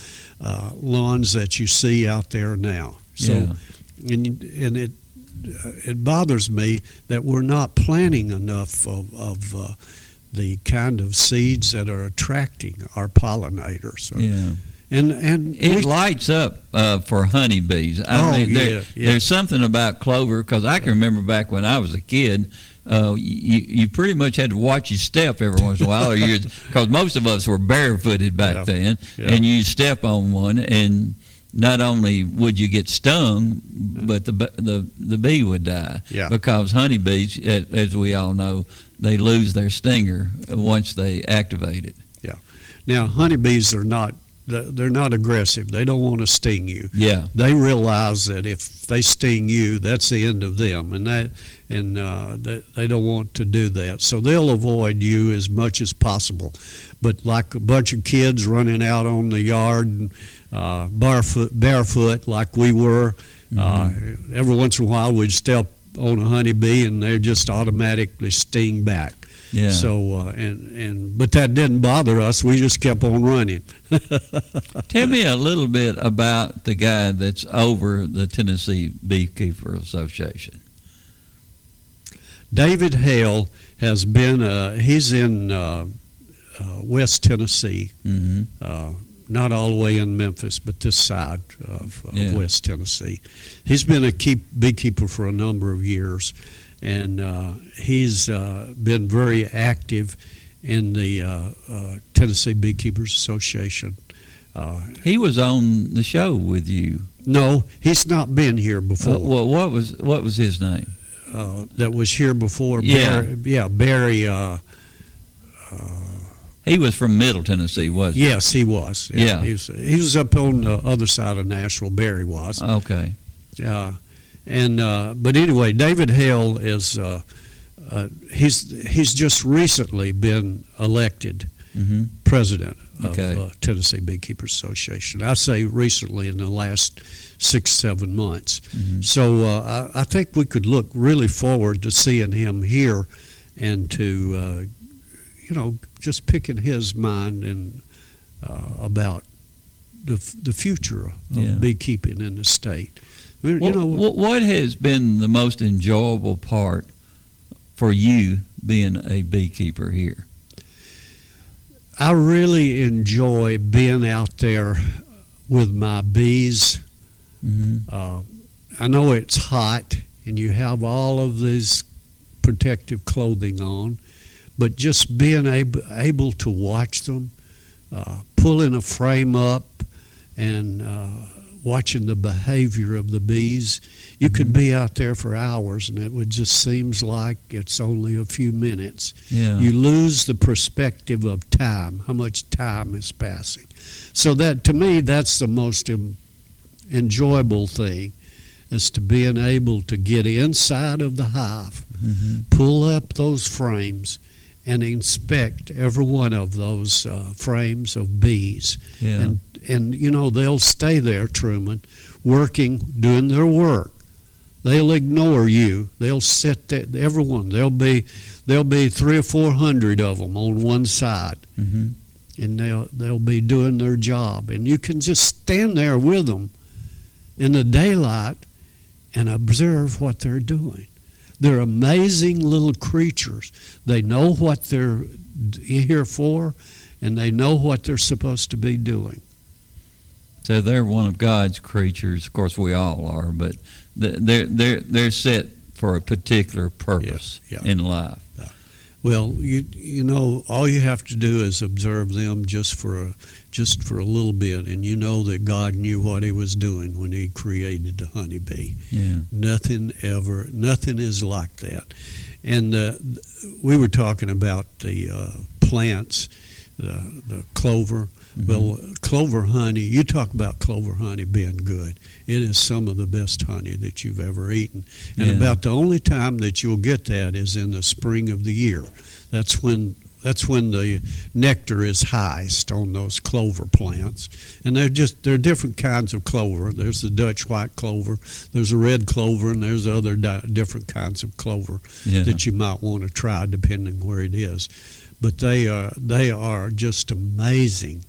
lawns that you see out there now. So and it bothers me that we're not planting enough of the kind of seeds that are attracting our pollinators. And it lights up for honeybees. There's something about clover, because I can remember back when I was a kid, you pretty much had to watch your step every once in a while, because most of us were barefooted back then, and you step on one, and not only would you get stung, but the bee would die, because honeybees, as we all know, they lose their stinger once they activate it. Yeah. Now, honeybees are not... They're not aggressive. They don't want to sting you. Yeah. They realize that if they sting you, that's the end of them, and they don't want to do that. So they'll avoid you as much as possible. But like a bunch of kids running out on the yard and barefoot like we were, every once in a while we'd step on a honeybee and they just automatically sting back. Yeah. So but that didn't bother us. We just kept on running. Tell me a little bit about the guy that's over the Tennessee Beekeepers Association. David Hale has been. He's in West Tennessee, not all the way in Memphis, but this side of West Tennessee. He's been a beekeeper for a number of years. And he's been very active in the Tennessee Beekeepers Association. He was on the show with you. No, he's not been here before. Well, what was his name? That was here before. Yeah, Barry. He was from Middle Tennessee, wasn't he? Yes, he was. Yeah. He was up on the other side of Nashville. Barry was. Okay. Yeah. But anyway, David Hale is he's just recently been elected president of Tennessee Beekeepers Association. I say recently, in the last 6-7 months. Mm-hmm. So I think we could look really forward to seeing him here and to just picking his mind and about the future of beekeeping in the state. What has been the most enjoyable part for you being a beekeeper here? I really enjoy being out there with my bees. Mm-hmm. I know it's hot, and you have all of this protective clothing on, but just being able to watch them, pulling a frame up and watching the behavior of the bees. You could be out there for hours, and it would just seems like it's only a few minutes. Yeah. You lose the perspective of time, how much time is passing. So that, to me, that's the most enjoyable thing, is to being able to get inside of the hive, pull up those frames, and inspect every one of those frames of bees. Yeah. And, you know, they'll stay there, Truman, working, doing their work. They'll ignore you. They'll sit there, everyone. There'll be 300 or 400 of them on one side, and they'll be doing their job. And you can just stand there with them in the daylight and observe what they're doing. They're amazing little creatures. They know what they're here for, and they know what they're supposed to be doing. So they're one of God's creatures. Of course, we all are, but they're set for a particular purpose in life. Yeah. Well, you know, all you have to do is observe them just for a little bit, and you know that God knew what he was doing when he created the honeybee. Yeah. Nothing is like that. And we were talking about the plants, the clover. Well, clover honey, you talk about clover honey being good. It is some of the best honey that you've ever eaten. And about the only time that you'll get that is in the spring of the year. That's when the nectar is highest on those clover plants. And there are different kinds of clover. There's the Dutch white clover, there's a red clover, and there's other different kinds of clover that you might want to try depending where it is. But they are just amazing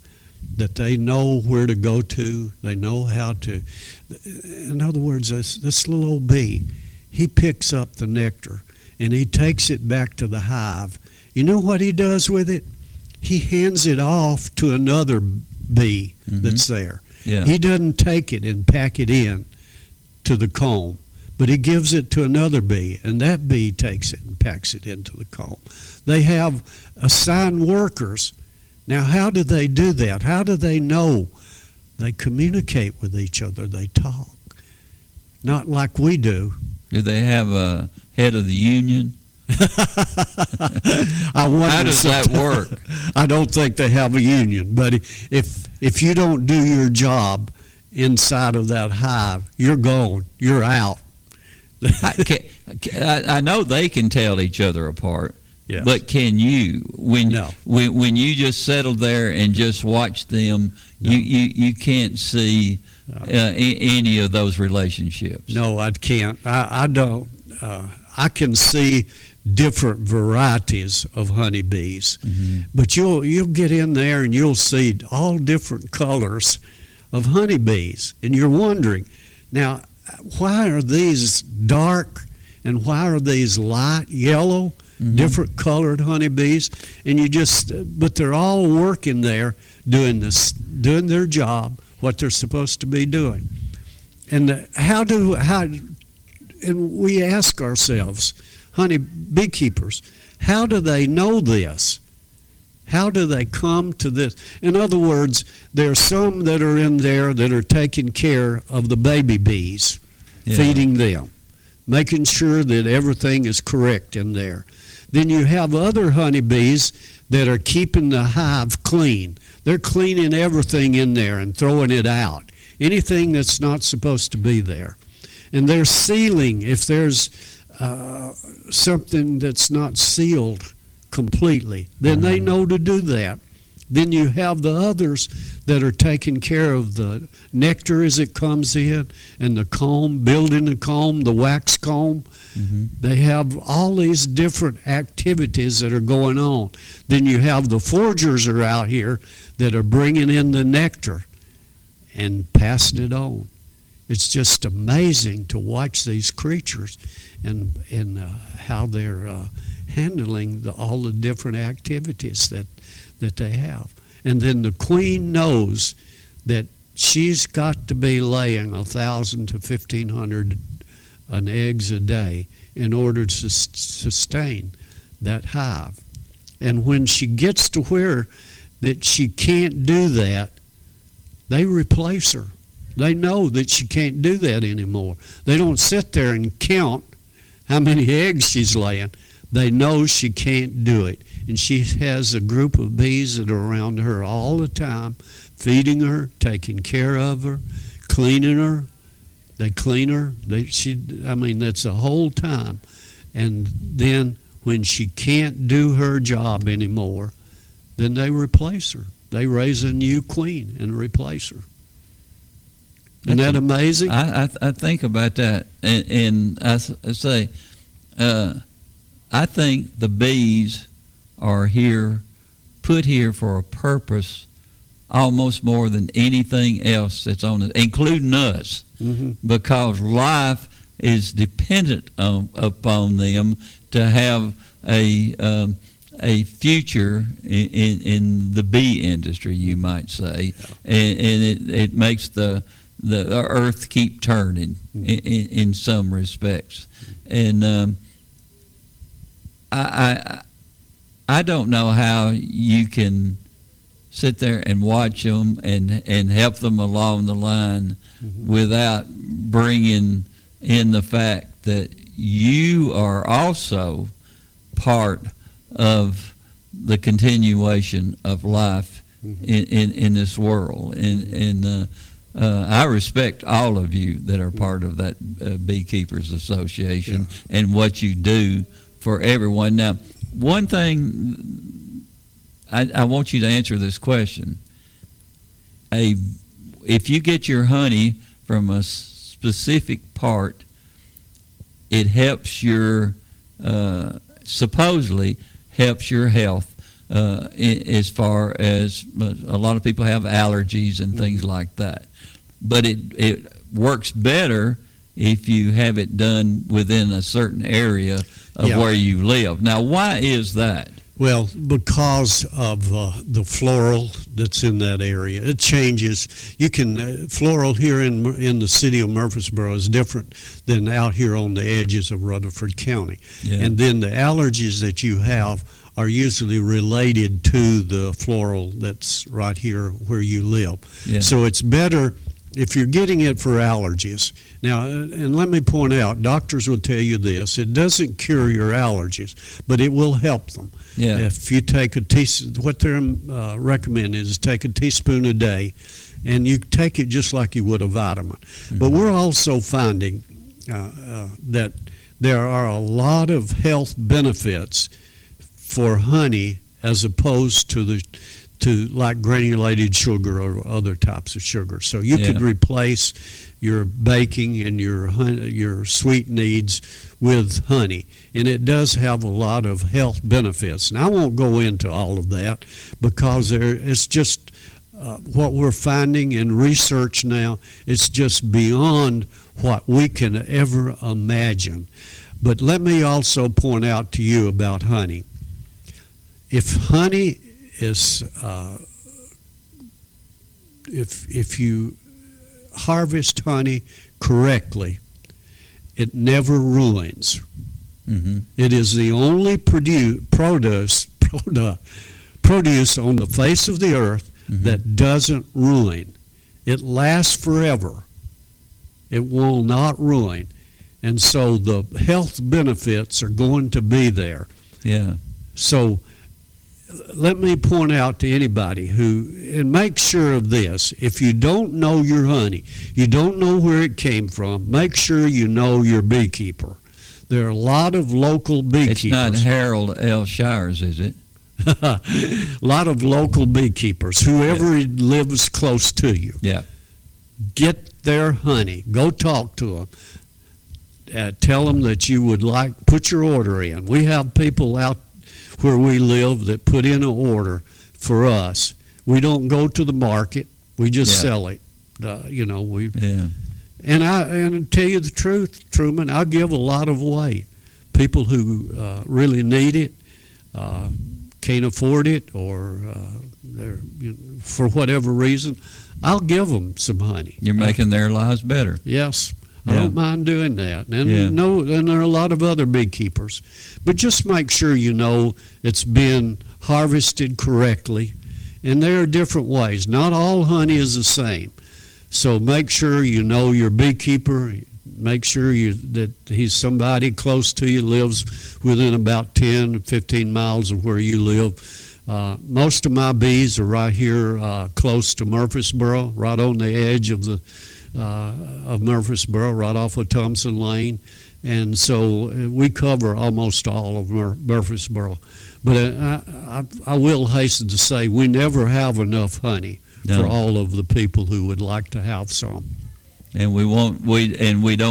that they know where to go to. They know how to. In other words, this little old bee, he picks up the nectar, and he takes it back to the hive. You know what he does with it? He hands it off to another bee that's there. Yeah. He doesn't take it and pack it in to the comb, but he gives it to another bee, and that bee takes it and packs it into the comb. They have assigned workers. Now, how do they do that? How do they know? They communicate with each other. They talk. Not like we do. Do they have a head of the union? How does that work? I don't think they have a union. But if you don't do your job inside of that hive, you're gone. You're out. I know they can tell each other apart. Yes. But can you, when you just settle there and just watch them, you can't see any of those relationships? No, I can't. I don't. I can see different varieties of honeybees, but you'll get in there and you'll see all different colors of honeybees, and you're wondering, now, why are these dark and why are these light yellow? Different colored honeybees, and but they're all working there, doing their job, what they're supposed to be doing. And and we ask ourselves, beekeepers, how do they know this? How do they come to this? In other words, there are some that are in there that are taking care of the baby bees, feeding them, making sure that everything is correct in there. Then you have other honeybees that are keeping the hive clean. They're cleaning everything in there and throwing it out, anything that's not supposed to be there. And they're sealing if there's something that's not sealed completely. Then they know to do that. Then you have the others that are taking care of the nectar as it comes in, and the comb, building the comb, the wax comb. They have all these different activities that are going on. Then you have the forgers are out here that are bringing in the nectar and passing it on. It's just amazing to watch these creatures and how they're handling all the different activities that they have. And then the queen knows that she's got to be laying 1,000 to 1,500 eggs a day in order to sustain that hive. And when she gets to where that she can't do that, they replace her. They know that she can't do that anymore. They don't sit there and count how many eggs she's laying. They know she can't do it. And she has a group of bees that are around her all the time, feeding her, taking care of her, cleaning her. They clean her. That's the whole time. And then when she can't do her job anymore, then they replace her. They raise a new queen and replace her. Isn't that amazing? I think about that, and I say, I think the bees are here, put here for a purpose, almost more than anything else that's on it, including us, mm-hmm. because life is dependent upon them to have a future in the bee industry, you might say, and it makes the earth keep turning in some respects. And I don't know how you can sit there and watch them and help them along the line mm-hmm. without bringing in the fact that you are also part of the continuation of life mm-hmm. in this world. And I respect all of you that are part of that Beekeepers Association yeah. and what you do for everyone. Now, one thing, I want you to answer this question. If you get your honey from a specific part, it helps your, supposedly helps your health. As far as a lot of people have allergies and things like that, but it works better if you have it done within a certain area of yeah. where you live. Now, why is that? Well, because of the floral that's in that area, it changes. You can floral here in the city of Murfreesboro is different than out here on the edges of Rutherford County, yeah. and then the allergies that you have are usually related to the floral that's right here where you live. Yeah. So it's better if you're getting it for allergies. Now, and let me point out, doctors will tell you this, it doesn't cure your allergies, but it will help them. Yeah. If you take a teaspoon, what they're recommending is take a teaspoon a day, and you take it just like you would a vitamin. Mm-hmm. But we're also finding that there are a lot of health benefits for honey as opposed to like granulated sugar or other types of sugar. So you yeah. could replace your baking and your sweet needs with honey, and it does have a lot of health benefits. And I won't go into all of that because it's just what we're finding in research now. It's just beyond what we can ever imagine. But let me also point out to you about honey. If honey is, if you harvest honey correctly, it never ruins. Mm-hmm. It is the only produce on the face of the earth mm-hmm. that doesn't ruin. It lasts forever. It will not ruin. And so the health benefits are going to be there. Yeah. So let me point out to anybody and make sure of this, if you don't know your honey, you don't know where it came from, make sure you know your beekeeper. There are a lot of local beekeepers. It's not Harold L. Shires, is it? A lot of local beekeepers, whoever yeah. lives close to you. Yeah. Get their honey. Go talk to them. Tell them that you would like, put your order in. We have people out where we live that put in an order for us. We don't go to the market. We just yeah. sell it. And I tell you the truth, Truman, I give a lot of away. people who really need it, can't afford it, or they're, for whatever reason, I'll give them some honey. You're making their lives better. Yes. I don't mind doing that. And and there are a lot of other beekeepers. But just make sure you know it's been harvested correctly. And there are different ways. Not all honey is the same. So make sure you know your beekeeper. Make sure that he's somebody close to you, lives within about 10, 15 miles of where you live. Most of my bees are right here close to Murfreesboro, right on the edge of the of Murfreesboro, right off of Thompson Lane. And so we cover almost all of Murfreesboro. But I will hasten to say we never have enough honey for all of the people who would like to have some. And we don't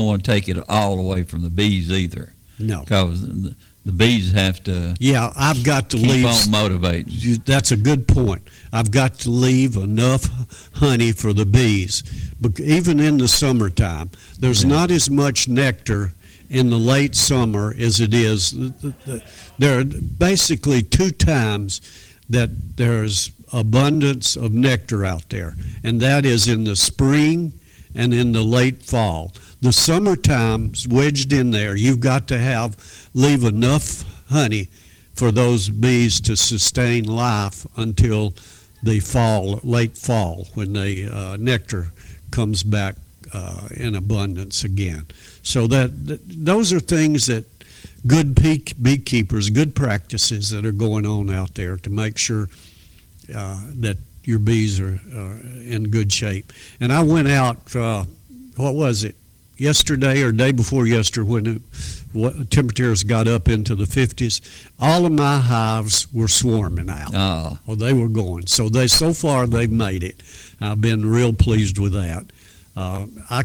want to take it all away from the bees either. No. Because the bees have to I've got to leave. Keep on motivating. That's a good point. I've got to leave enough honey for the bees. But even in the summertime, there's not as much nectar in the late summer as it is. There are basically two times that there's abundance of nectar out there, and that is in the spring and in the late fall. The summertime's wedged in there. You've got to leave enough honey for those bees to sustain life until the fall, late fall, when the nectar comes back in abundance again. So those are things that good beekeepers, good practices that are going on out there to make sure that your bees are in good shape. And I went out, what was it, yesterday or day before yesterday when the temperatures got up into the 50s. All of my hives were swarming out. Oh. Well, they were going. So so far they've made it. I've been real pleased with that. I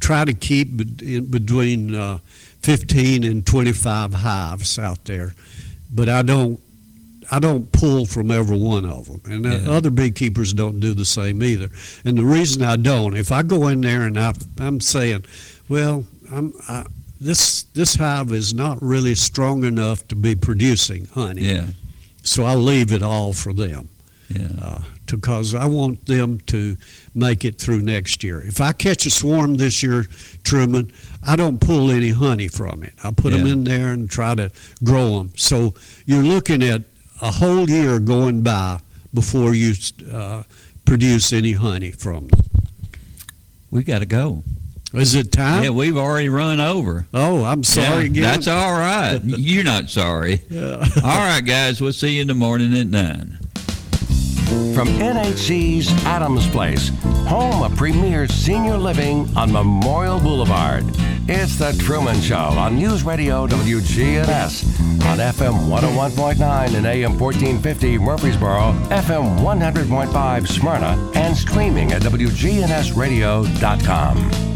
try to keep between 15 and 25 hives out there, but I don't pull from every one of them. And other beekeepers don't do the same either. And the reason I don't, if I go in there and I'm saying, well, this hive is not really strong enough to be producing honey. Yeah. So I leave it all for them. Yeah. Because I want them to make it through next year. If I catch a swarm this year, Truman, I don't pull any honey from it. I put them in there and try to grow them. So you're looking at a whole year going by before you produce any honey from them. We've got to go. Is it time? Yeah, we've already run over. Oh, I'm sorry again. That's all right. You're not sorry. Yeah. All right, guys, we'll see you in the morning at 9. From NHC's Adams Place, home of Premier Senior Living on Memorial Boulevard, it's The Truman Show on News Radio WGNS, on FM 101.9 and AM 1450 Murfreesboro, FM 100.5 Smyrna, and streaming at WGNSradio.com.